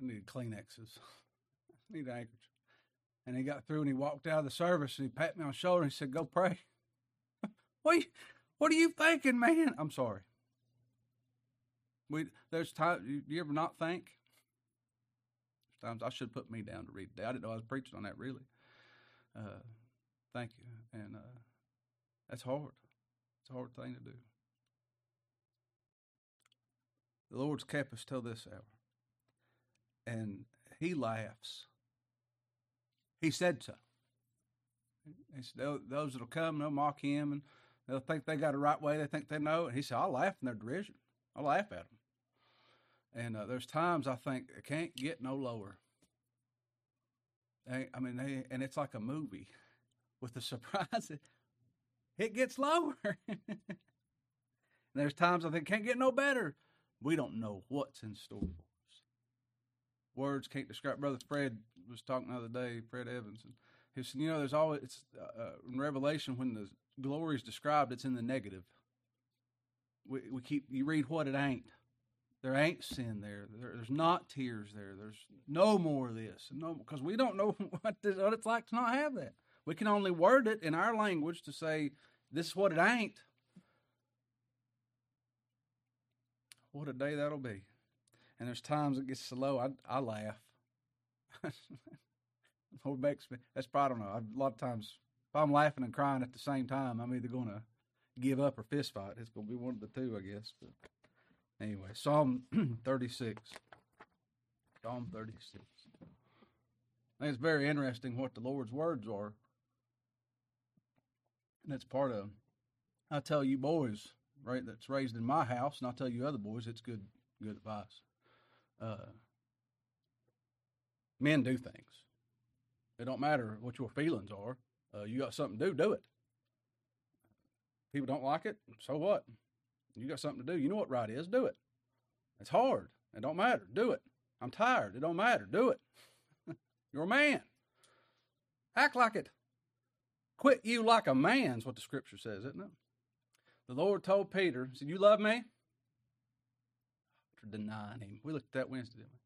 I need Kleenexes. I need anchors. And he got through and he walked out of the service and he pat me on the shoulder and he said, go pray. What are you thinking, man? I'm sorry. There's times, do you ever not think? Times I should put me down to read today. I didn't know I was preaching on that, really. Thank you. And that's hard. It's a hard thing to do. The Lord's kept us till this hour. And he laughs. He said so. He said, those that'll come, they'll mock him, and they'll think they got it right way. They think they know. And he said, I laugh in their derision. I laugh at them. And there's times I think it can't get no lower. And it's like a movie with the surprise. It gets lower. And there's times I think it can't get no better. We don't know what's in store for us. Words can't describe. Brother Fred was talking the other day, Fred Evans, and he said, you know, there's always, in Revelation, when the glory is described, it's in the negative. You read what it ain't. There ain't sin there. There's not tears there. There's no more of this. No, because we don't know what it's like to not have that. We can only word it in our language to say, this is what it ain't. What a day that'll be. And there's times it gets so low, I laugh. Lord makes me, that's probably, I don't know. A lot of times, if I'm laughing and crying at the same time, I'm either going to give up or fist fight. It's going to be one of the two, I guess. But anyway, Psalm 36. Psalm 36. I think it's very interesting what the Lord's words are. And that's part of, I tell you boys, right, that's raised in my house, and I tell you other boys, it's good advice. Men do things. It don't matter what your feelings are. You got something to do, do it. People don't like it, so what? You got something to do. You know what right is. Do it. It's hard. It don't matter. Do it. I'm tired. It don't matter. Do it. You're a man. Act like it. Quit you like a man is what the scripture says, isn't it? The Lord told Peter, he said, you love me? After denying him. We looked at that Wednesday, didn't we?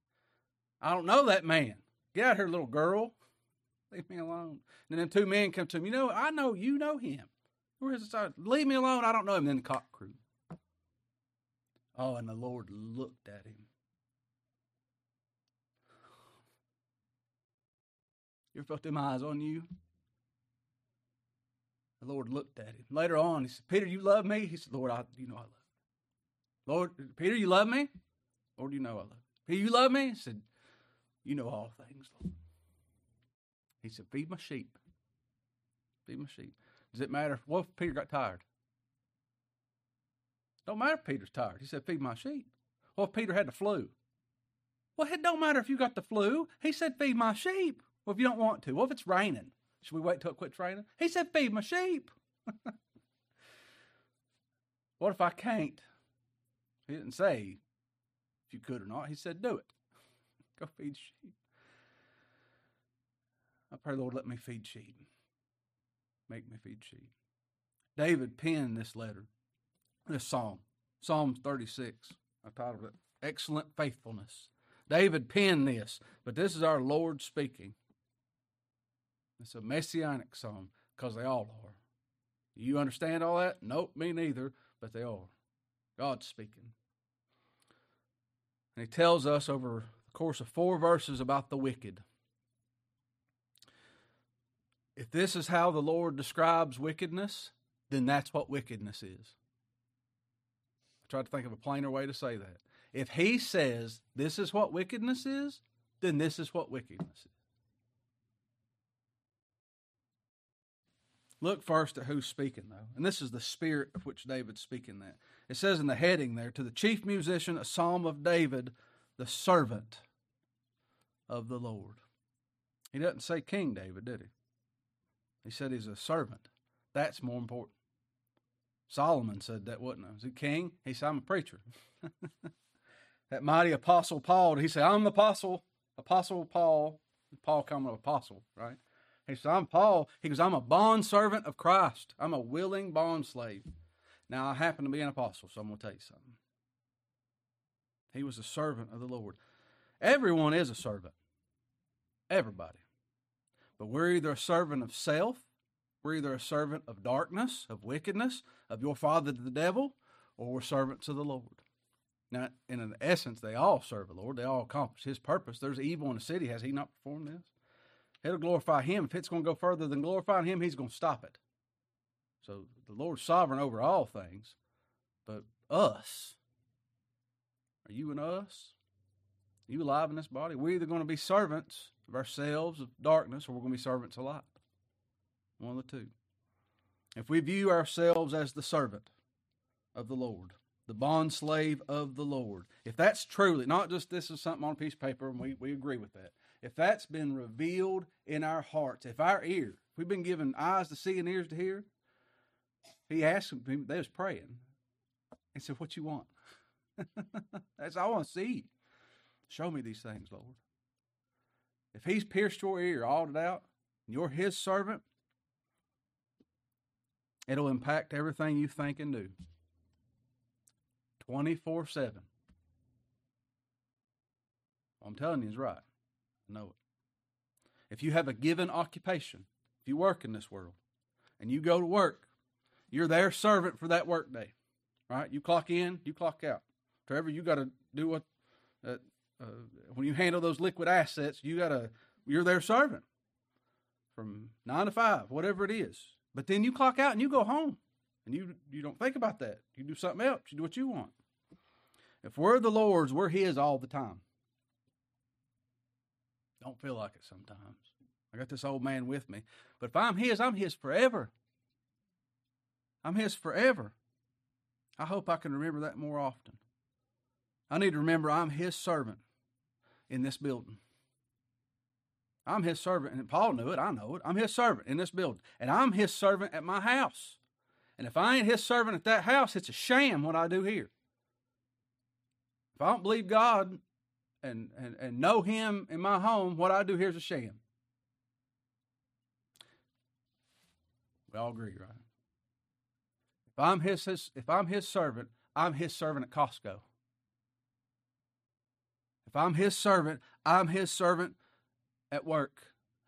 I don't know that man. Get out here, little girl. Leave me alone. And then two men come to him. You know, I know you know him. Where is it? Leave me alone. I don't know him. Then the cock crew. Oh, and the Lord looked at him. You ever felt them eyes on you? The Lord looked at him. Later on, he said, Peter, you love me? He said, Lord, you know I love you. Lord, Peter, you love me? Lord, you know I love you. Peter, you love me? He said, you know all things, Lord. He said, feed my sheep. Feed my sheep. Does it matter? Well, if Peter got tired. Don't matter if Peter's tired. He said, feed my sheep. Well, if Peter had the flu. Well, it don't matter if you got the flu. He said, feed my sheep. Well, if you don't want to. Well, if it's raining. Should we wait till it quits raining? He said, feed my sheep. What if I can't? He didn't say if you could or not. He said, do it. Go feed sheep. I pray, Lord, let me feed sheep. Make me feed sheep. David penned this letter, this psalm, Psalm 36. I titled it, Excellent Faithfulness. David penned this, but this is our Lord speaking. It's a messianic psalm because they all are. You understand all that? Nope, me neither, but they are. God's speaking. And he tells us over the course of 4 verses about the wicked. If this is how the Lord describes wickedness, then that's what wickedness is. I tried to think of a plainer way to say that. If he says this is what wickedness is, then this is what wickedness is. Look first at who's speaking, though. And this is the spirit of which David's speaking that. It says in the heading there, to the chief musician, a psalm of David, the servant of the Lord. He doesn't say King David, did he? He said he's a servant. That's more important. Solomon said that, wasn't it? Was he king? He said, I'm a preacher. That mighty apostle Paul, he said, I'm the apostle. Apostle Paul. Paul come an apostle, right? He said, I'm Paul. He goes, I'm a bondservant of Christ. I'm a willing bondslave. Now, I happen to be an apostle, so I'm going to tell you something. He was a servant of the Lord. Everyone is a servant. Everybody. But we're either a servant of self, we're either a servant of darkness, of wickedness, of your father the devil, or we're servants of the Lord. Now, in essence, they all serve the Lord. They all accomplish His purpose. There's evil in the city. Has He not performed this? It'll glorify Him. If it's going to go further than glorifying Him, He's going to stop it. So the Lord's sovereign over all things, but us. Are you and us? Are you alive in this body? We're either going to be servants of ourselves, of darkness, or we're going to be servants of light. One of the two. If we view ourselves as the servant of the Lord, the bond slave of the Lord, if that's truly, not just this is something on a piece of paper and we agree with that, if that's been revealed in our hearts, if our ear, if we've been given eyes to see and ears to hear, He asked them, they was praying, and said, what you want? That's all I want to see. Show me these things, Lord. If He's pierced your ear, all it out, and you're His servant, it'll impact everything you think and do. 24/7. I'm telling you, He's right. I know it. If you have a given occupation, if you work in this world, and you go to work, you're their servant for that work day, right? You clock in, you clock out. Trevor, you got to do what, when you handle those liquid assets, you're their servant from 9 to 5, whatever it is. But then you clock out and you go home and you don't think about that. You do something else. You do what you want. If we're the Lord's, we're His all the time. Don't feel like it sometimes. I got this old man with me, but if I'm His, I'm His forever. I'm His forever. I hope I can remember that more often. I need to remember I'm His servant in this building. I'm His servant, and Paul knew it, I know it. I'm His servant in this building, and I'm His servant at my house. And if I ain't His servant at that house, it's a sham what I do here. If I don't believe God and know Him in my home, what I do here is a sham. We all agree, right? If I'm His servant, I'm His servant at Costco. If I'm His servant, I'm His servant at work.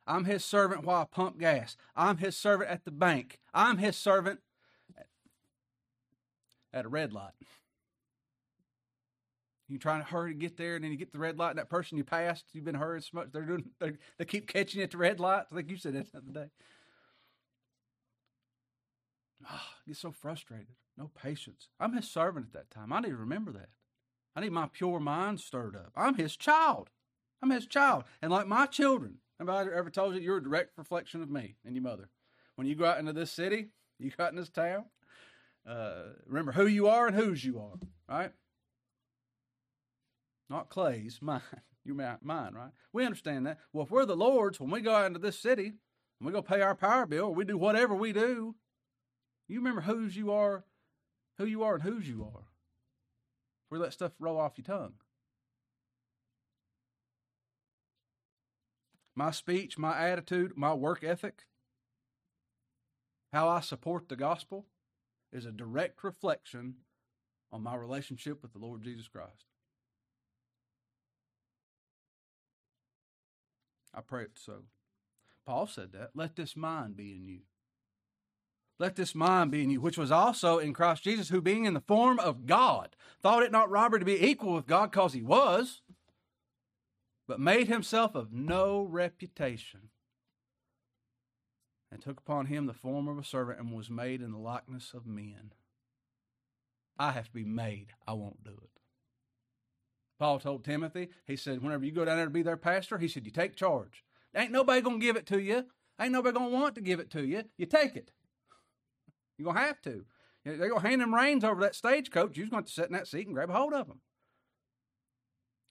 I'm His servant while I pump gas. I'm His servant at the bank. I'm His servant at a red light. You're trying to hurry to get there, and then you get the red light, and that person you passed, you've been hurrying so much, they keep catching you at the red light. I think you said that the other day. Oh, I get so frustrated. No patience. I'm His servant at that time. I need to remember that. I need my pure mind stirred up. I'm His child. I'm His child. And like my children, nobody ever told you, you're a direct reflection of me and your mother. When you go out into this city, you go out in this town, remember who you are and whose you are, right? Not Clay's, mine. You're mine, right? We understand that. Well, if we're the Lord's, when we go out into this city, and we go pay our power bill, or we do whatever we do, you remember who you are, and whose you are. Where that stuff roll off your tongue. My speech, my attitude, my work ethic, how I support the gospel is a direct reflection on my relationship with the Lord Jesus Christ. I pray it so. Paul said that. Let this mind be in you. Let this mind be in you, which was also in Christ Jesus, who being in the form of God, thought it not robbery to be equal with God, because He was, but made Himself of no reputation, and took upon Him the form of a servant, and was made in the likeness of men. I have to be made. I won't do it. Paul told Timothy, he said, whenever you go down there to be their pastor, he said, you take charge. Ain't nobody going to give it to you. Ain't nobody going to want to give it to you. You take it. You're going to have to. They're going to hand them reins over that stagecoach. You're just going to have to sit in that seat and grab a hold of them.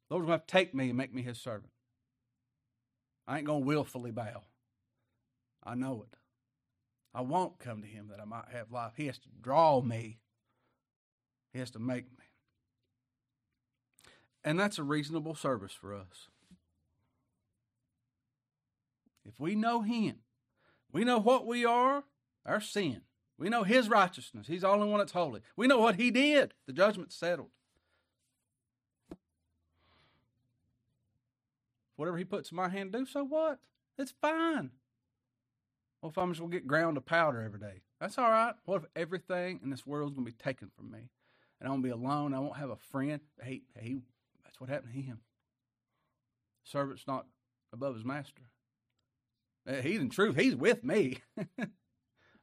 The Lord's going to have to take me and make me His servant. I ain't going to willfully bow. I know it. I won't come to Him that I might have life. He has to draw me. He has to make me. And that's a reasonable service for us. If we know Him, we know what we are, our sin. We know His righteousness. He's the only one that's holy. We know what He did. The judgment's settled. Whatever he puts in my hand to do, so what? It's fine. Well, if I'm just going to get ground to powder every day, that's all right. What if everything in this world is going to be taken from me? And I'm going to be alone. I won't have a friend. Hey, that's what happened to him. Servant's not above his master. He's in truth. He's with me. I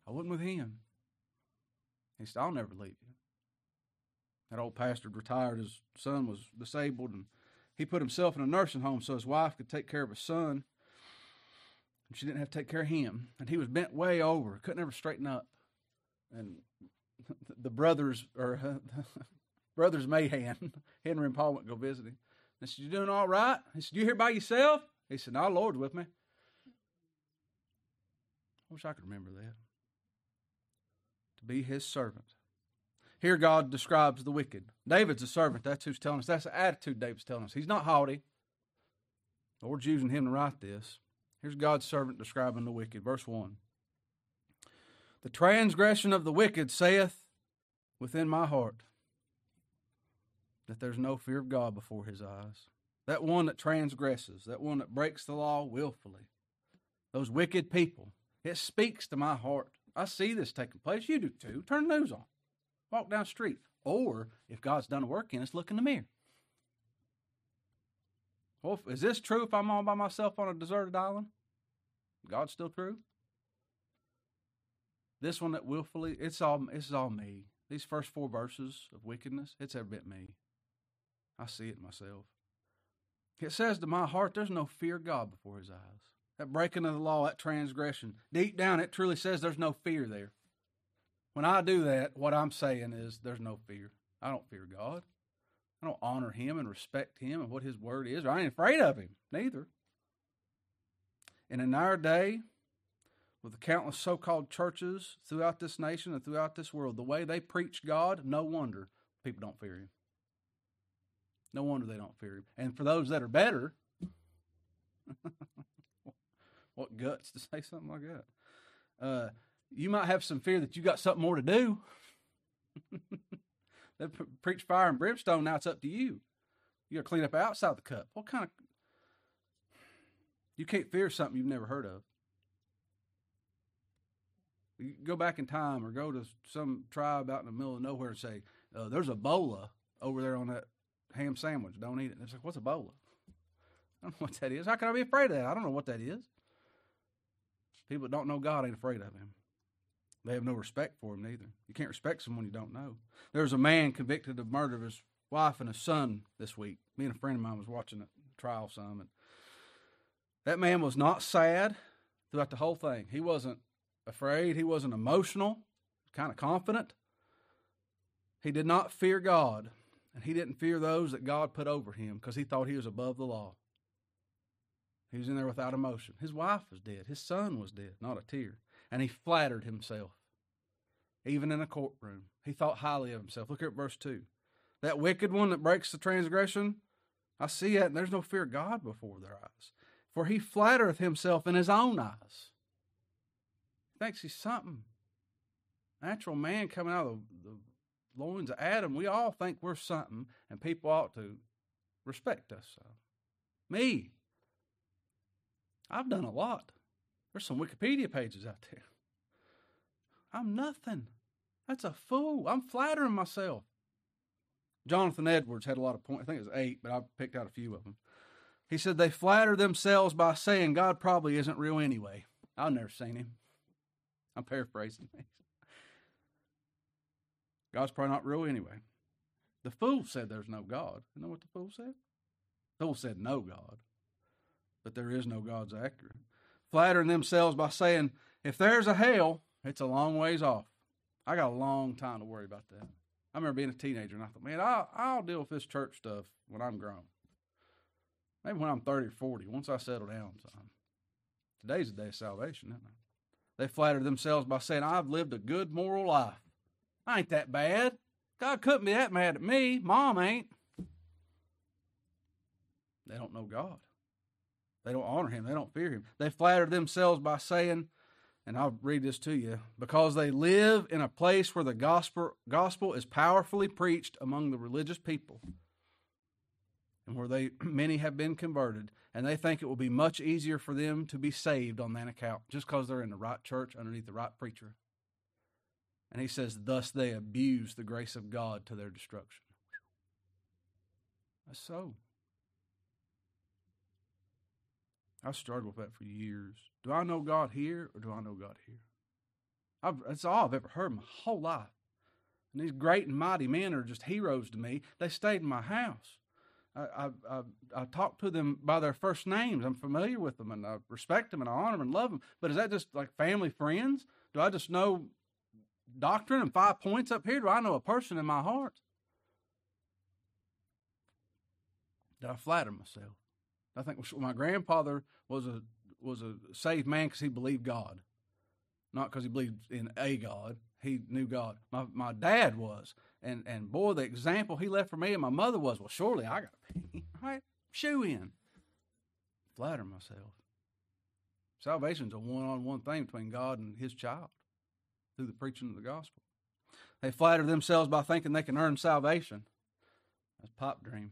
wasn't with him. He said, I'll never leave you. That old pastor retired. His son was disabled, and he put himself in a nursing home so his wife could take care of his son. And she didn't have to take care of him. And he was bent way over. Couldn't ever straighten up. And the brothers, or brothers Mahan, Henry and Paul went to go visit him. They said, you doing all right? He said, you here by yourself? He said, no, Lord's with me. I wish I could remember that. To be his servant. Here God describes the wicked. David's a servant. That's who's telling us. That's the attitude David's telling us. He's not haughty. The Lord's using him to write this. Here's God's servant describing the wicked. Verse 1. The transgression of the wicked saith within my heart that there's no fear of God before his eyes. That one that transgresses, that one that breaks the law willfully, those wicked people, it speaks to my heart. I see this taking place. You do too. Turn the news on. Walk down the street. Or if God's done a work in us, look in the mirror. Well, is this true if I'm all by myself on a deserted island? God's still true? This one that willfully, it's all me. These first four verses of wickedness, it's every bit me. I see it myself. It says to my heart, there's no fear of God before his eyes. That breaking of the law, that transgression, deep down it truly says there's no fear there. When I do that, what I'm saying is there's no fear. I don't fear God. I don't honor him and respect him and what his word is. Or I ain't afraid of him, neither. And in our day, with the countless so-called churches throughout this nation and throughout this world, the way they preach God, no wonder people don't fear him. No wonder they don't fear him. And for those that are better, what guts to say something like that. You might have some fear that you got something more to do. They preach fire and brimstone. Now it's up to you. You got to clean up outside the cup. What kind of... You can't fear something you've never heard of. You go back in time or go to some tribe out in the middle of nowhere and say, there's Ebola over there on that ham sandwich. Don't eat it. And it's like, what's Ebola? I don't know what that is. How can I be afraid of that? I don't know what that is. People that don't know God ain't afraid of him. They have no respect for him, neither. You can't respect someone you don't know. There was a man convicted of murder of his wife and his son this week. Me and a friend of mine was watching the trial some. And that man was not sad throughout the whole thing. He wasn't afraid. He wasn't emotional, kind of confident. He did not fear God, and he didn't fear those that God put over him because he thought he was above the law. He was in there without emotion. His wife was dead. His son was dead, not a tear. And he flattered himself, even in a courtroom. He thought highly of himself. Look at verse 2. That wicked one that breaks the transgression, I see it, and there's no fear of God before their eyes. For he flattereth himself in his own eyes. He thinks he's something. Natural man coming out of the loins of Adam, we all think we're something, and people ought to respect us. So. Me. I've done a lot. There's some Wikipedia pages out there. I'm nothing. That's a fool. I'm flattering myself. Jonathan Edwards had a lot of points. I think it was 8, but I picked out a few of them. He said they flatter themselves by saying God probably isn't real anyway. I've never seen him. I'm paraphrasing. God's probably not real anyway. The fool said there's no God. You know what the fool said? The fool said no God. But there is no God's accurate. Flattering themselves by saying, if there's a hell, it's a long ways off. I got a long time to worry about that. I remember being a teenager and I thought, man, I'll deal with this church stuff when I'm grown. Maybe when I'm 30 or 40, once I settle down. Son. Today's the day of salvation, isn't it? They flatter themselves by saying, I've lived a good moral life. I ain't that bad. God couldn't be that mad at me. Mom ain't. They don't know God. They don't honor him. They don't fear him. They flatter themselves by saying, and I'll read this to you, because they live in a place where the gospel is powerfully preached among the religious people. And where they many have been converted, and they think it will be much easier for them to be saved on that account just because they're in the right church underneath the right preacher. And he says, thus they abuse the grace of God to their destruction. That's so. I've struggled with that for years. Do I know God here or do I know God here? That's all I've ever heard my whole life. And these great and mighty men are just heroes to me. They stayed in my house. I talk to them by their first names. I'm familiar with them, and I respect them, and I honor them, and love them. But is that just like family friends? Do I just know doctrine and 5 points up here? Do I know a person in my heart? Did I flatter myself? I think my grandfather was a saved man because he believed God, not because he believed in a God. He knew God. My dad was, and boy, the example he left for me and my mother was, well, surely I got to be right, shoe in. Flatter myself. Salvation's a one-on-one thing between God and His child through the preaching of the gospel. They flatter themselves by thinking they can earn salvation. That's a pop dream.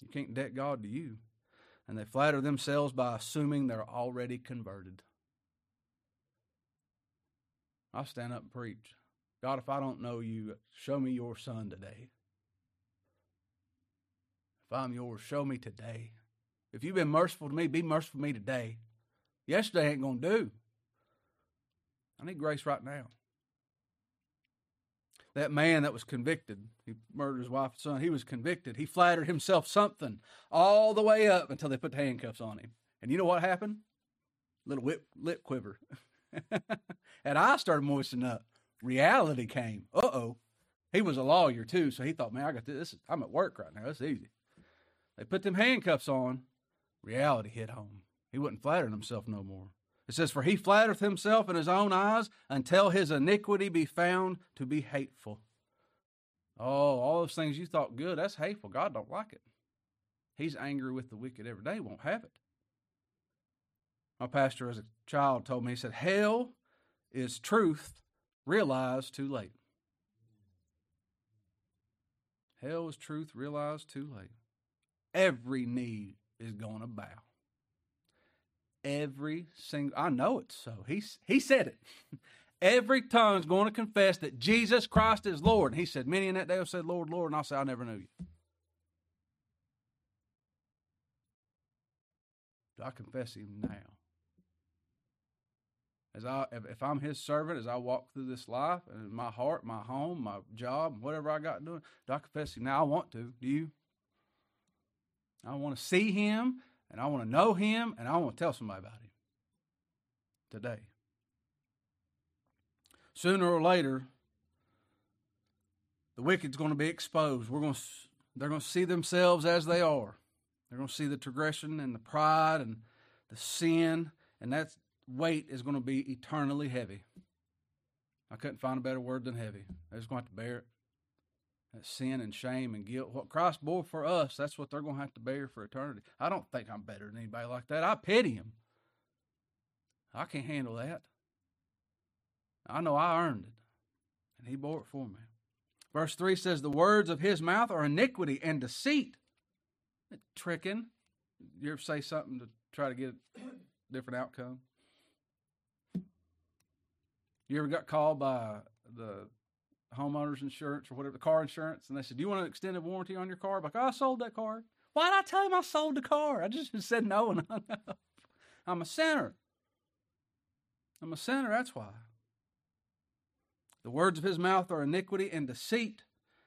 You can't debt God to you. And they flatter themselves by assuming they're already converted. I stand up and preach. God, if I don't know you, show me your son today. If I'm yours, show me today. If you've been merciful to me, be merciful to me today. Yesterday ain't going to do. I need grace right now. That man that was convicted, he murdered his wife and son, he was convicted. He flattered himself something all the way up until they put the handcuffs on him. And you know what happened? Little lip quiver. And I started moistening up. Reality came. Uh-oh. He was a lawyer too, so he thought, man, I got this. I'm at work right now. That's easy. They put them handcuffs on. Reality hit home. He wasn't flattering himself no more. It says, for he flattereth himself in his own eyes until his iniquity be found to be hateful. Oh, all those things you thought good, that's hateful. God don't like it. He's angry with the wicked every day, won't have it. My pastor as a child told me, he said, hell is truth realized too late. Hell is truth realized too late. Every knee is going to bow. I know it so. He said it. Every tongue's going to confess that Jesus Christ is Lord. And he said, many in that day will say, Lord, Lord, and I'll say, I never knew you. Do I confess him now? If I'm his servant, as I walk through this life, and my heart, my home, my job, whatever I got doing, do I confess him now? I want to. Do you? I want to see him, and I want to know him, and I want to tell somebody about him today. Sooner or later, the wicked's going to be exposed. They're going to see themselves as they are. They're going to see the transgression and the pride and the sin, and that weight is going to be eternally heavy. I couldn't find a better word than heavy. They're just going to have to bear it. That sin and shame and guilt. What Christ bore for us, that's what they're going to have to bear for eternity. I don't think I'm better than anybody like that. I pity him. I can't handle that. I know I earned it, and he bore it for me. Verse 3 says, the words of his mouth are iniquity and deceit. Tricking. You ever say something to try to get a different outcome? You ever got called by the homeowner's insurance or whatever, the car insurance, and they said, do you want an extended warranty on your car? I'm like, oh, I sold that car. Why did I tell him I sold the car? I just said no, and I know. I'm a sinner. I'm a sinner, that's why. The words of his mouth are iniquity and deceit,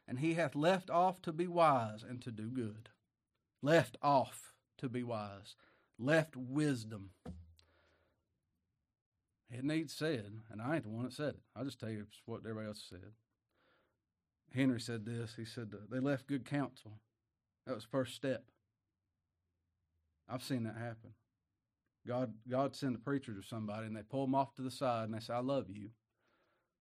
and he hath left off to be wise and to do good. Left off to be wise. Left wisdom. It needs said, and I ain't the one that said it. I'll just tell you what everybody else said. Henry said this. He said, they left good counsel. That was the first step. I've seen that happen. God sent a preacher to somebody, and they pull them off to the side, and they say, I love you.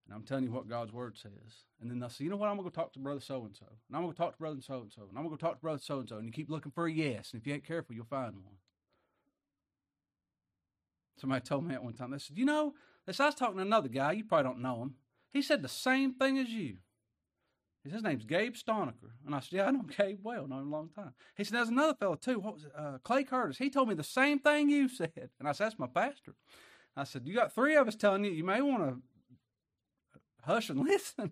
And I'm telling you what God's word says. And then they'll say, you know what, I'm going to go talk to brother so-and-so. And I'm going to talk to brother so-and-so. And I'm going to talk to brother so-and-so. And you keep looking for a yes. And if you ain't careful, you'll find one. Somebody told me that one time. They said, you know, I was talking to another guy. You probably don't know him. He said the same thing as you. He said, his name's Gabe Stoniker. And I said, yeah, I know Gabe well. Known him a long time. He said, there's another fellow too. What was it? Clay Curtis. He told me the same thing you said. And I said, that's my pastor. I said, you got three of us telling you, you may want to hush and listen.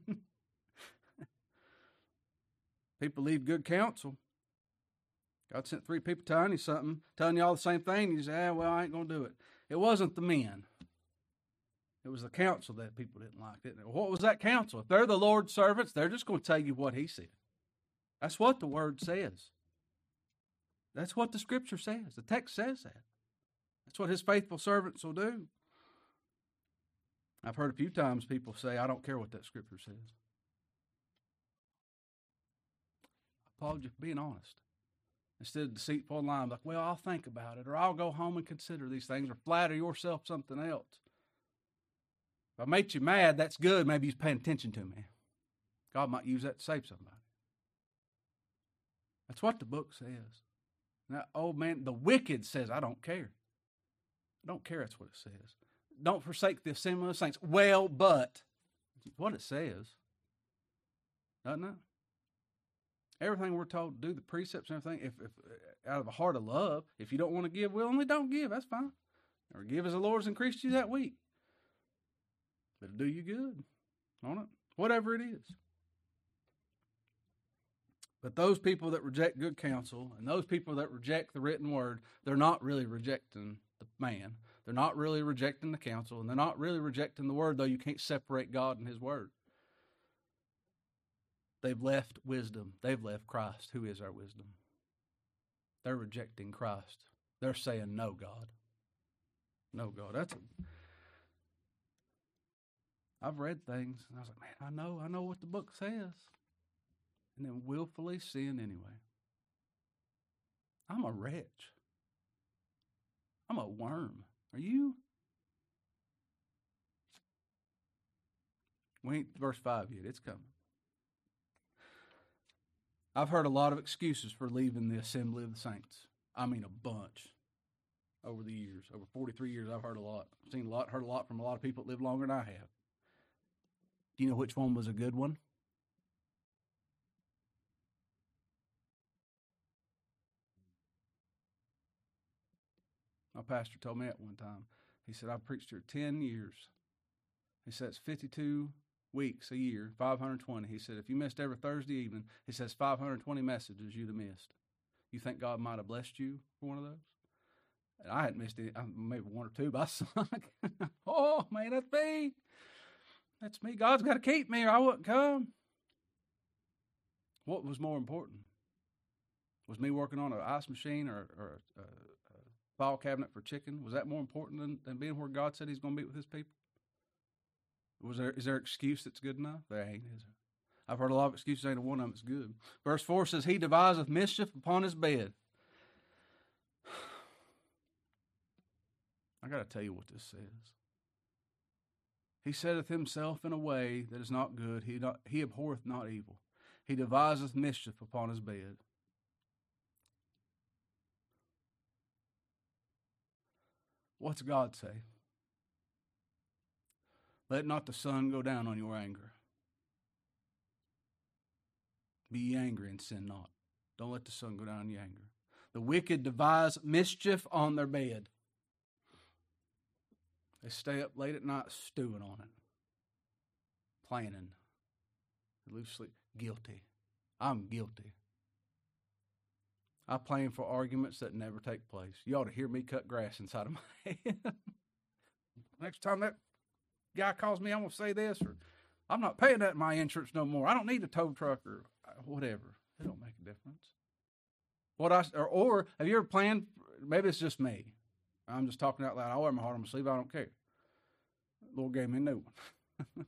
People leave good counsel. God sent three people telling you something, telling you all the same thing. You say, ah, well, I ain't going to do it. It wasn't the men. It was the counsel that people didn't like, didn't it? What was that counsel? If they're the Lord's servants, they're just going to tell you what he said. That's what the word says. That's what the scripture says. The text says that. That's what his faithful servants will do. I've heard a few times people say, I don't care what that scripture says. I applaud you for being honest. Instead of deceitful lying, like, well, I'll think about it, or I'll go home and consider these things, or flatter yourself something else. If I make you mad, that's good. Maybe he's paying attention to me. God might use that to save somebody. That's what the book says. And that old man, the wicked says, I don't care. I don't care, that's what it says. Don't forsake the assembly of the saints. Well, but what it says, doesn't it? Everything we're told to do, the precepts and everything, if out of a heart of love, if you don't want to give willingly, don't give. That's fine. Or give as the Lord's increased you that week. It'll do you good on it, whatever it is. But those people that reject good counsel and those people that reject the written word, they're not really rejecting the man. They're not really rejecting the counsel, and they're not really rejecting the word, though you can't separate God and his word. They've left wisdom. They've left Christ, who is our wisdom. They're rejecting Christ. They're saying, no, God. No, God. I've read things, and I was like, man, I know what the book says. And then willfully sin anyway. I'm a wretch. I'm a worm. Are you? We ain't verse 5 yet. It's coming. I've heard a lot of excuses for leaving the assembly of the saints. I mean, a bunch over the years. Over 43 years, I've heard a lot. I've seen a lot, heard a lot from a lot of people that live longer than I have. Do you know which one was a good one? My pastor told me at one time. He said, I preached here 10 years. He said, it's 52 weeks a year, 520. He said, if you missed every Thursday evening, he says 520 messages you'd have missed. You think God might have blessed you for one of those? And I hadn't missed any, maybe one or two, but I sunk. Oh, man, that's me. That's me. God's got to keep me or I wouldn't come. What was more important? Was me working on an ice machine or a file cabinet for chicken? Was that more important than being where God said he's going to be with his people? Is there an excuse that's good enough? There ain't, is there? I've heard a lot of excuses, ain't one of them is good. Verse 4 says, he deviseth mischief upon his bed. I got to tell you what this says. He setteth himself in a way that is not good. He abhorreth not evil. He deviseth mischief upon his bed. What's God say? Let not the sun go down on your anger. Be ye angry and sin not. Don't let the sun go down on your anger. The wicked devise mischief on their bed. They stay up late at night stewing on it, planning. They lose sleep. Guilty. I'm guilty. I plan for arguments that never take place. You ought to hear me cut grass inside of my head. Next time that guy calls me, I'm going to say this, or I'm not paying that in my insurance no more. I don't need a tow truck or whatever. It don't make a difference. Or have you ever planned, maybe it's just me. I'm just talking out loud. I wear my heart on my sleeve. I don't care. The Lord gave me a new one.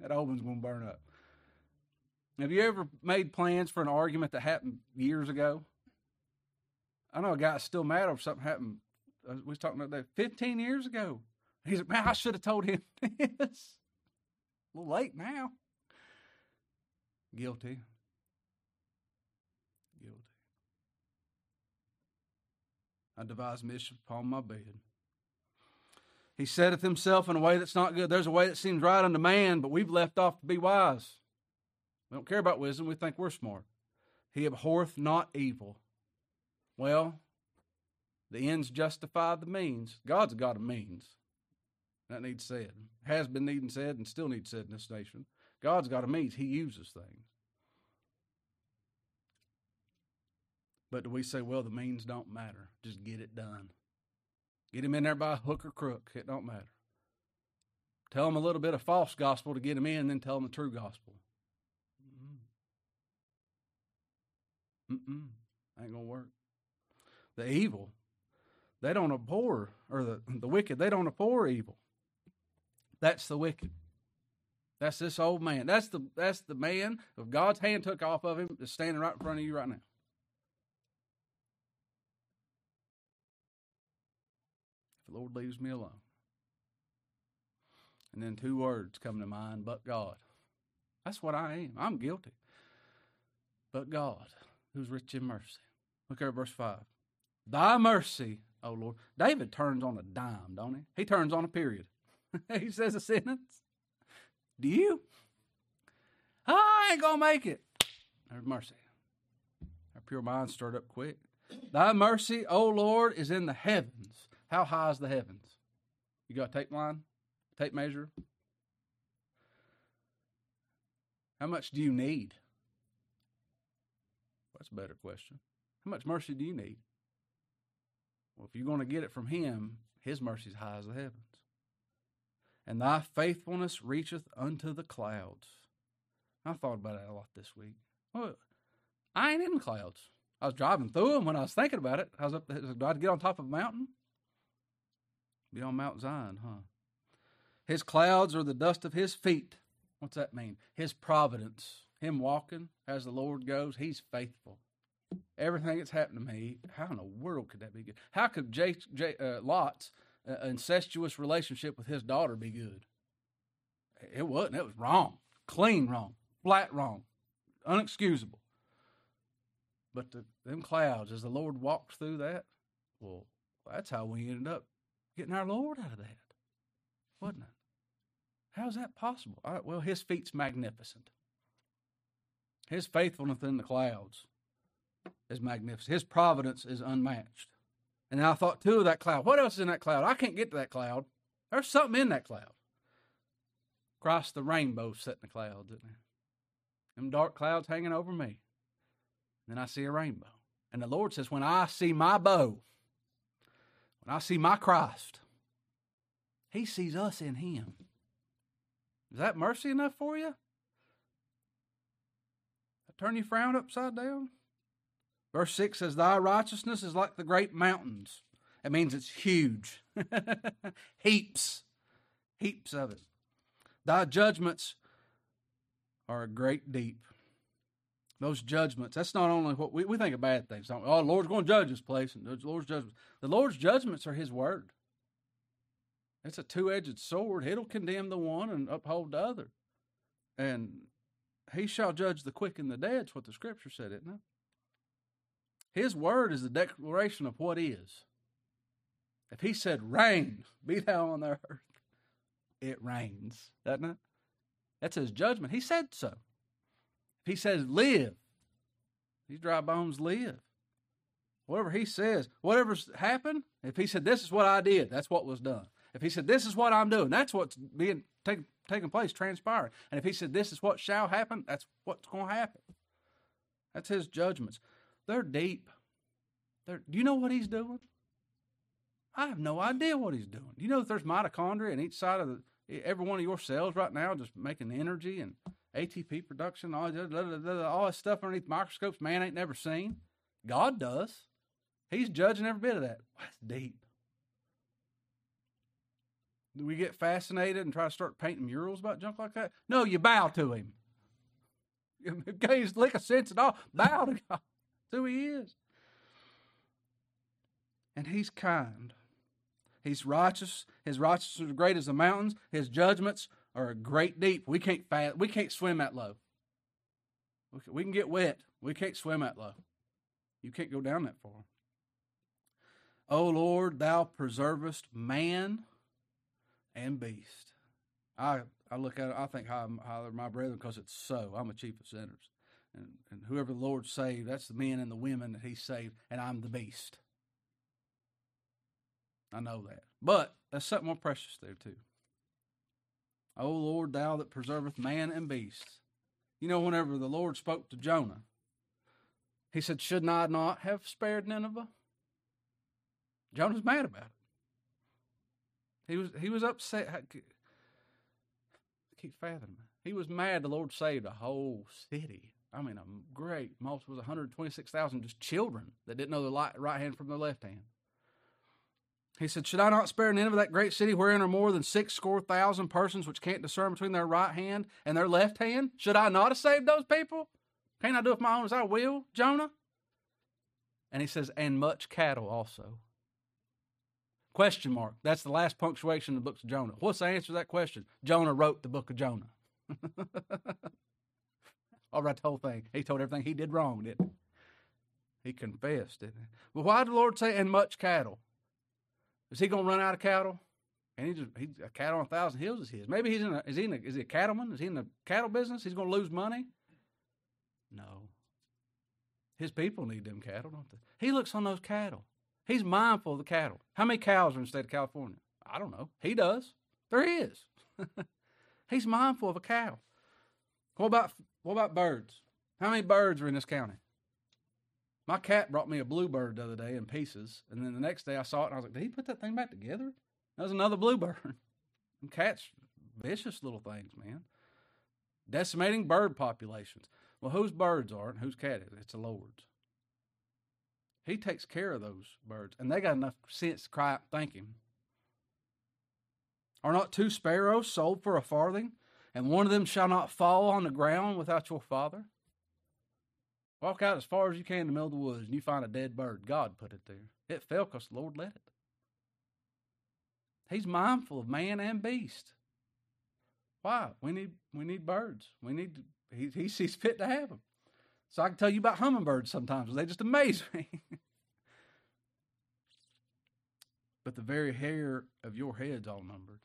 That old one's going to burn up. Have you ever made plans for an argument that happened years ago? I know a guy's still mad over something happened. We was talking about that 15 years ago. He's like, man, I should have told him this. A little late now. Guilty. Guilty. I devise mischief upon my bed. He setteth himself in a way that's not good. There's a way that seems right unto man, but we've left off to be wise. We don't care about wisdom. We think we're smart. He abhorreth not evil. Well, the ends justify the means. God's a God of means. That needs said. Has been needing said and still needs said in this nation. God's got a means. He uses things. But do we say, well, the means don't matter. Just get it done. Get him in there by hook or crook. It don't matter. Tell him a little bit of false gospel to get him in, then tell him the true gospel. Ain't going to work. The evil, they don't abhor, or the wicked, they don't abhor evil. That's the wicked. That's this old man. That's the man of God's hand took off of him that's standing right in front of you right now. If the Lord leaves me alone. And then two words come to mind, but God. That's what I am. I'm guilty. But God, who's rich in mercy. Look at verse 5. Thy mercy, O Lord. David turns on a dime, don't he? He turns on a period. He says a sentence. Do you? I ain't going to make it. There's mercy. Our pure mind stirred up quick. Thy mercy, O Lord, is in the heavens. How high is the heavens? You got a tape line? Tape measure? How much do you need? That's a better question. How much mercy do you need? Well, if you're going to get it from him, his mercy is high as the heavens. And thy faithfulness reacheth unto the clouds. I thought about it a lot this week. Well, I ain't in the clouds. I was driving through them when I was thinking about it. I was up there. Do I have to get on top of a mountain? Be on Mount Zion, huh? His clouds are the dust of his feet. What's that mean? His providence. Him walking as the Lord goes, he's faithful. Everything that's happened to me, how in the world could that be good? How could Lot's incestuous relationship with his daughter be good? It wasn't. It was wrong. Clean wrong. Flat wrong. Unexcusable. But them clouds, as the Lord walked through that, well, that's how we ended up getting our Lord out of that. Wasn't it? How is that possible? All right, well, his feet's magnificent. His faithfulness in the clouds is magnificent. His providence is unmatched. And I thought, too, of that cloud. What else is in that cloud? I can't get to that cloud. There's something in that cloud. Christ the rainbow set in the clouds, isn't it? Them dark clouds hanging over me. And then I see a rainbow. And the Lord says, when I see my bow, when I see my Christ, he sees us in him. Is that mercy enough for you? Turn your frown upside down. Verse 6 says, thy righteousness is like the great mountains. That means it's huge. Heaps. Heaps of it. Thy judgments are a great deep. Those judgments, that's not only what we think of bad things. Don't we? Oh, the Lord's going to judge this place. And the Lord's judgments. The Lord's judgments are his word. It's a two-edged sword. It'll condemn the one and uphold the other. And he shall judge the quick and the dead, is what the scripture said, isn't it? His word is the declaration of what is. If he said, rain, be thou on the earth, it rains, doesn't it? That's his judgment. He said so. If he says, live, these dry bones live. Whatever he says, whatever's happened, if he said, this is what I did, that's what was done. If he said, this is what I'm doing, that's what's being taking place, transpiring. And if he said, this is what shall happen, that's what's going to happen. That's his judgments. They're deep. Do you know what he's doing? I have no idea what he's doing. Do you know that there's mitochondria in each side of every one of your cells right now just making energy and ATP production, all that stuff underneath microscopes man ain't never seen? God does. He's judging every bit of that. That's deep. Do we get fascinated and try to start painting murals about junk like that? No, you bow to him. He's lick of sense at all. Bow to God. That's who he is. And he's kind. He's righteous. His righteousness is great as the mountains. His judgments are a great deep. We can't swim that low. We can get wet. We can't swim that low. You can't go down that far. O Lord, thou preservest man and beast. I I look at it, I think higher my brethren, because it's so. I'm a chief of sinners. And whoever the Lord saved, that's the men and the women that he saved, and I'm the beast. I know that. But that's something more precious there too. O Lord, thou that preserveth man and beast. You know, whenever the Lord spoke to Jonah, he said, should I not have spared Nineveh? Jonah's mad about it. He was upset. I keep fathoming it. He was mad the Lord saved a whole city. I mean, a great multitude. It was 126,000 just children that didn't know their right hand from their left hand. He said, should I not spare Nineveh, that great city wherein are more than 600,000 persons which can't discern between their right hand and their left hand? Should I not have saved those people? Can't I do it my own as I will, Jonah? And he says, and much cattle also. Question mark. That's the last punctuation in the book of Jonah. What's the answer to that question? Jonah wrote the book of Jonah. All right, the whole thing. He told everything he did wrong, didn't he? He confessed, didn't he? Well, why did the Lord say, and much cattle? Is he going to run out of cattle? And he a cattle on a thousand hills is his. Maybe is he a cattleman? Is he in the cattle business? He's going to lose money? No. His people need them cattle, don't they? He looks on those cattle. He's mindful of the cattle. How many cows are in the state of California? I don't know. He does. There is. He's mindful of a cow. What about birds? How many birds are in this county? My cat brought me a bluebird the other day in pieces, and then the next day I saw it, and I was like, did he put that thing back together? That was another bluebird. And cats, vicious little things, man. Decimating bird populations. Well, whose birds are it and whose cat is it? It's the Lord's. He takes care of those birds, and they got enough sense to cry out and thank him. Are not two sparrows sold for a farthing, and one of them shall not fall on the ground without your Father? Walk out as far as you can in the middle of the woods, and you find a dead bird. God put it there. It fell because the Lord let it. He's mindful of man and beast. Why? We need birds. He sees fit to have them. So I can tell you about hummingbirds sometimes. They just amaze me. But the very hair of your head's all numbered.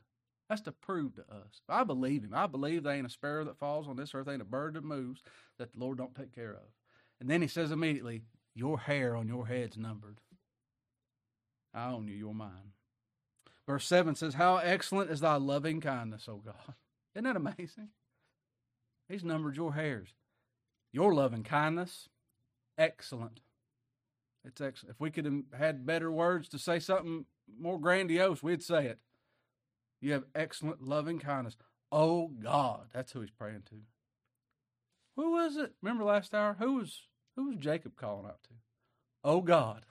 That's to prove to us. I believe him. I believe there ain't a sparrow that falls on this earth, ain't a bird that moves that the Lord don't take care of. And then he says immediately, your hair on your head's numbered. I own you, you're mine. Verse 7 says, how excellent is thy loving kindness, O God. Isn't that amazing? He's numbered your hairs. Your loving kindness, excellent. It's excellent. If we could have had better words to say something more grandiose, we'd say it. You have excellent loving kindness. Oh, God. That's who he's praying to. Who was it? Remember last hour? Who was Jacob calling out to? Oh, God.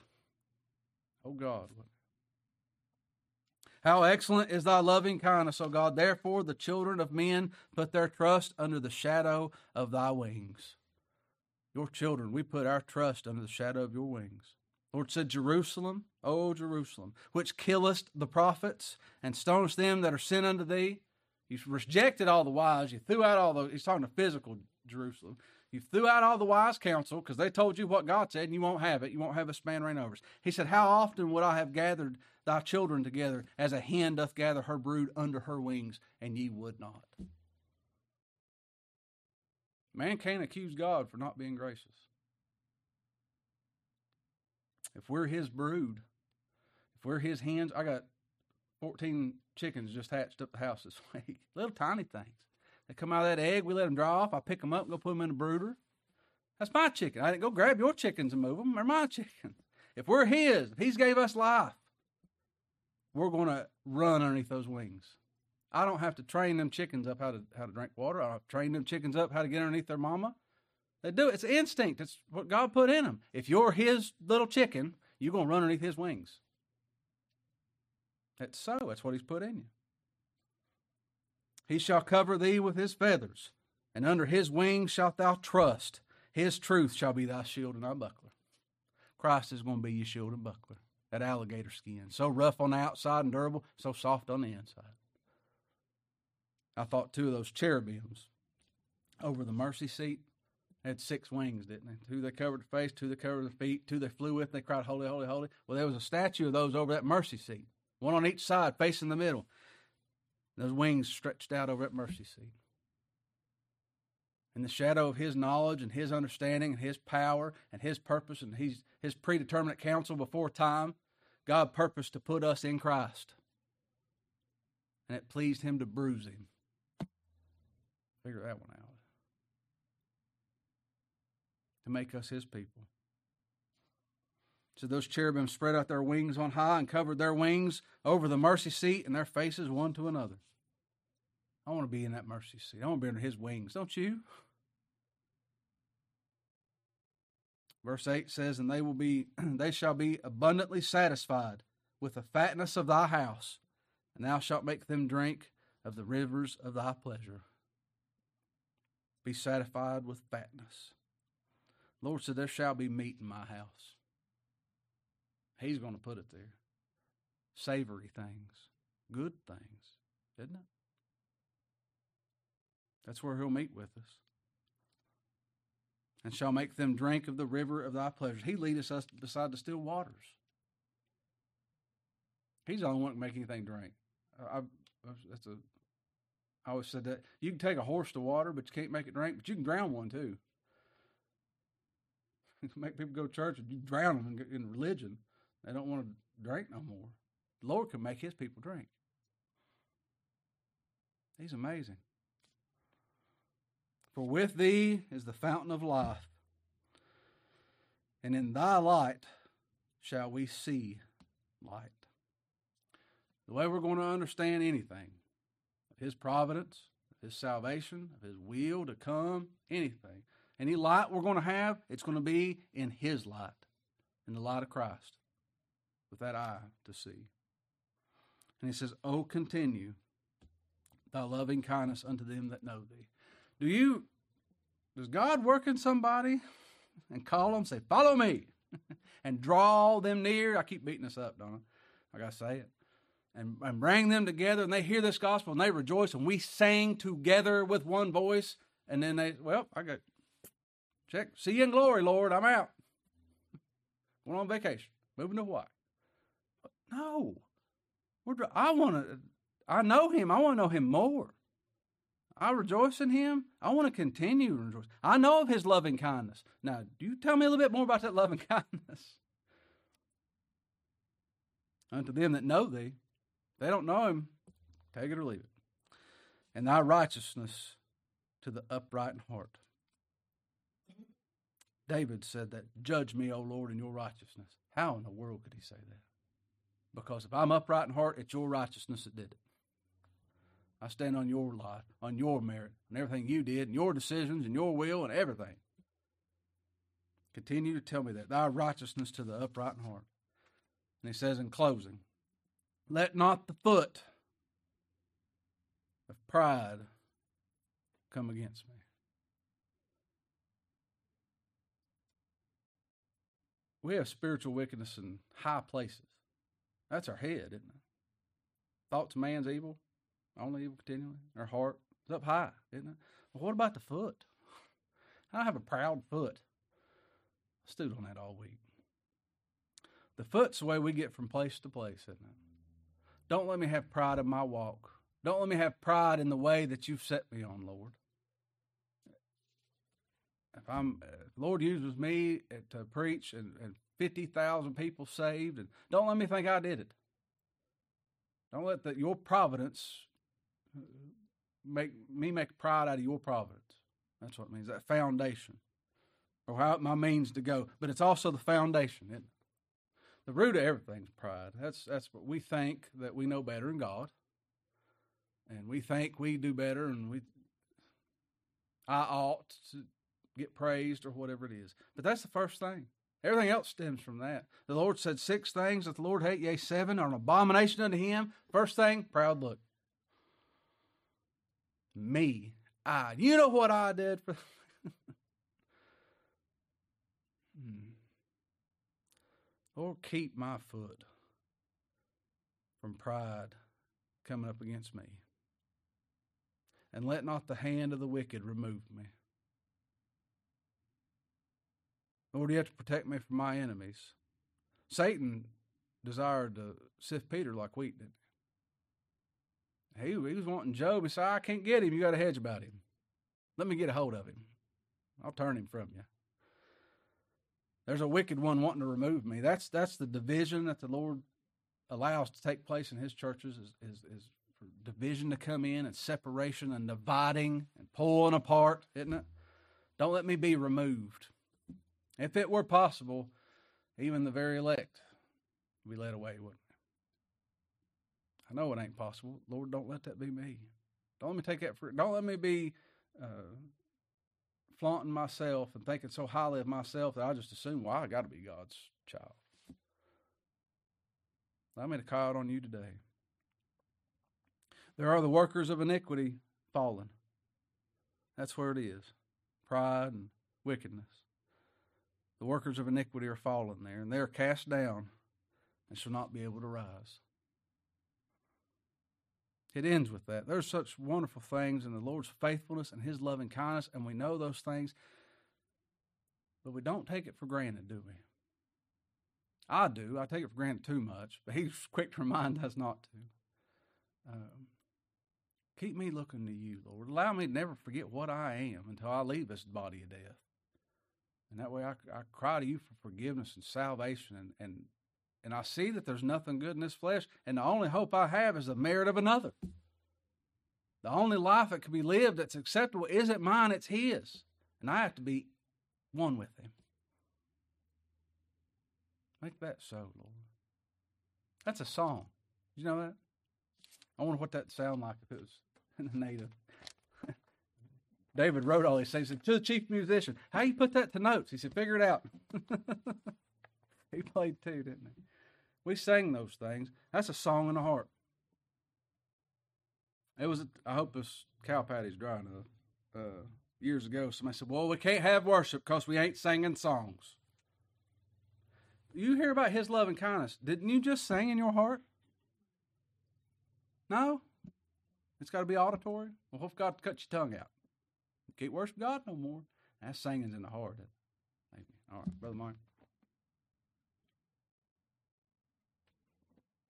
Oh, God. How excellent is thy loving kindness, O God. Therefore, the children of men put their trust under the shadow of thy wings. Your children, we put our trust under the shadow of your wings. Lord said, Jerusalem, O Jerusalem, which killest the prophets and stonest them that are sent unto thee. You rejected all the wise. You threw out all the, he's talking to physical Jerusalem. You threw out all the wise counsel because they told you what God said and you won't have it. You won't have a span reign over us. He said, how often would I have gathered thy children together as a hen doth gather her brood under her wings, and ye would not. Man can't accuse God for not being gracious. If we're his brood, if we're his hens, I got 14 chickens just hatched up the house this week. Little tiny things. They come out of that egg, we let them dry off. I pick them up and go put them in the brooder. That's my chicken. I didn't go grab your chickens and move them. They're my chickens. If we're his, if he's gave us life, we're going to run underneath those wings. I don't have to train them chickens up how to drink water. I don't have to train them chickens up how to get underneath their mama. They do it. It's instinct. It's what God put in them. If you're his little chicken, you're going to run underneath his wings. That's so. That's what he's put in you. He shall cover thee with his feathers, and under his wings shalt thou trust. His truth shall be thy shield and thy buckler. Christ is going to be your shield and buckler. That alligator skin, so rough on the outside and durable, so soft on the inside. I thought two of those cherubims over the mercy seat had six wings, didn't they? Two they covered the face, two they covered the feet, two they flew with, and they cried, holy, holy, holy. Well, there was a statue of those over that mercy seat, one on each side facing the middle. Those wings stretched out over at mercy seat. In the shadow of his knowledge and his understanding and his power and his purpose and his predeterminate counsel before time, God purposed to put us in Christ. And it pleased him to bruise him. Figure that one out. To make us his people. So those cherubim spread out their wings on high and covered their wings over the mercy seat and their faces one to another. I want to be in that mercy seat. I want to be under his wings, don't you? Verse 8 says, and they shall be abundantly satisfied with the fatness of thy house, and thou shalt make them drink of the rivers of thy pleasure. Be satisfied with fatness. The Lord said, there shall be meat in my house. He's going to put it there. Savory things, good things, isn't it? That's where he'll meet with us. And shall make them drink of the river of thy pleasure. He leadeth us beside the still waters. He's the only one to make anything drink. I always said that. You can take a horse to water, but you can't make it drink. But you can drown one too. Make people go to church and you drown them in religion. They don't want to drink no more. The Lord can make his people drink. He's amazing. For with thee is the fountain of life, and in thy light shall we see light. The way we're going to understand anything, of his providence, of his salvation, of his will to come, anything, any light we're going to have, it's going to be in his light, in the light of Christ, with that eye to see. And he says, oh, continue thy loving kindness unto them that know thee. Does God work in somebody and call them, say, follow me, and draw them near? I keep beating this up, don't I? I got to say it. And bring them together, and they hear this gospel, and they rejoice, and we sang together with one voice, and then they, well, I got, check, see you in glory, Lord, I'm out. Going on vacation, moving to Hawaii. No. I know him. I want to know him more. I rejoice in him. I want to continue to rejoice. I know of his loving kindness. Now, do you tell me a little bit more about that loving kindness? Unto them that know thee, they don't know him, take it or leave it. And thy righteousness to the upright in heart. David said that, judge me, O Lord, in your righteousness. How in the world could he say that? Because if I'm upright in heart, it's your righteousness that did it. I stand on your life, on your merit, and everything you did, and your decisions, and your will, and everything. Continue to tell me that. Thy righteousness to the upright in heart. And he says in closing, let not the foot of pride come against me. We have spiritual wickedness in high places. That's our head, isn't it? Thoughts of man's evil. Only evil continually. Their heart is up high, isn't it? Well, what about the foot? I have a proud foot. I stewed on that all week. The foot's the way we get from place to place, isn't it? Don't let me have pride in my walk. Don't let me have pride in the way that you've set me on, Lord. If the Lord uses me to preach and 50,000 people saved, and don't let me think I did it. Don't let your providence make pride out of your providence. That's what it means, that foundation, or how my means to go. But it's also the foundation, isn't it? The root of everything's pride. That's what we think that we know better than God, and we think we do better, and I ought to get praised or whatever it is. But that's the first thing. Everything else stems from that. The Lord said 6 things that the Lord hate, yea, 7 are an abomination unto him. First thing, proud look. Me, I. You know what I did for Lord, keep my foot from pride coming up against me. And let not the hand of the wicked remove me. Lord, you have to protect me from my enemies. Satan desired to sift Peter like wheat, didn't He was wanting Job and said, I can't get him. You got a hedge about him. Let me get a hold of him. I'll turn him from you. There's a wicked one wanting to remove me. That's the division that the Lord allows to take place in his churches is for division to come in and separation and dividing and pulling apart, isn't it? Don't let me be removed. If it were possible, even the very elect would be led away, wouldn't it? I know it ain't possible. Lord, don't let that be me. Don't let me take that for it. Don't let me be flaunting myself and thinking so highly of myself that I just assume, well, I got to be God's child. I made a call out on you today. There are the workers of iniquity fallen. That's where it is. Pride and wickedness. The workers of iniquity are fallen there, and they are cast down and shall not be able to rise. It ends with that. There's such wonderful things in the Lord's faithfulness and his loving kindness, and we know those things, but we don't take it for granted, do we? I do. I take it for granted too much, but he's quick to remind us not to. Keep me looking to you, Lord. Allow me to never forget what I am until I leave this body of death. And that way I cry to you for forgiveness and salvation and I see that there's nothing good in this flesh, and the only hope I have is the merit of another. The only life that can be lived that's acceptable isn't mine, it's his. And I have to be one with him. Make that so, Lord. That's a song. You know that? I wonder what that sound like if it was in the native. David wrote all these things. He said, to the chief musician, how you put that to notes? He said, figure it out. He played too, didn't he? We sang those things. That's a song in the heart. It was. I hope this cow patty's dry enough. Years ago, somebody said, well, we can't have worship because we ain't singing songs. You hear about his love and kindness. Didn't you just sing in your heart? No? It's got to be auditory? Well, hope God to cut your tongue out. You can't worship God no more. That's singing's in the heart. All right, Brother Mike.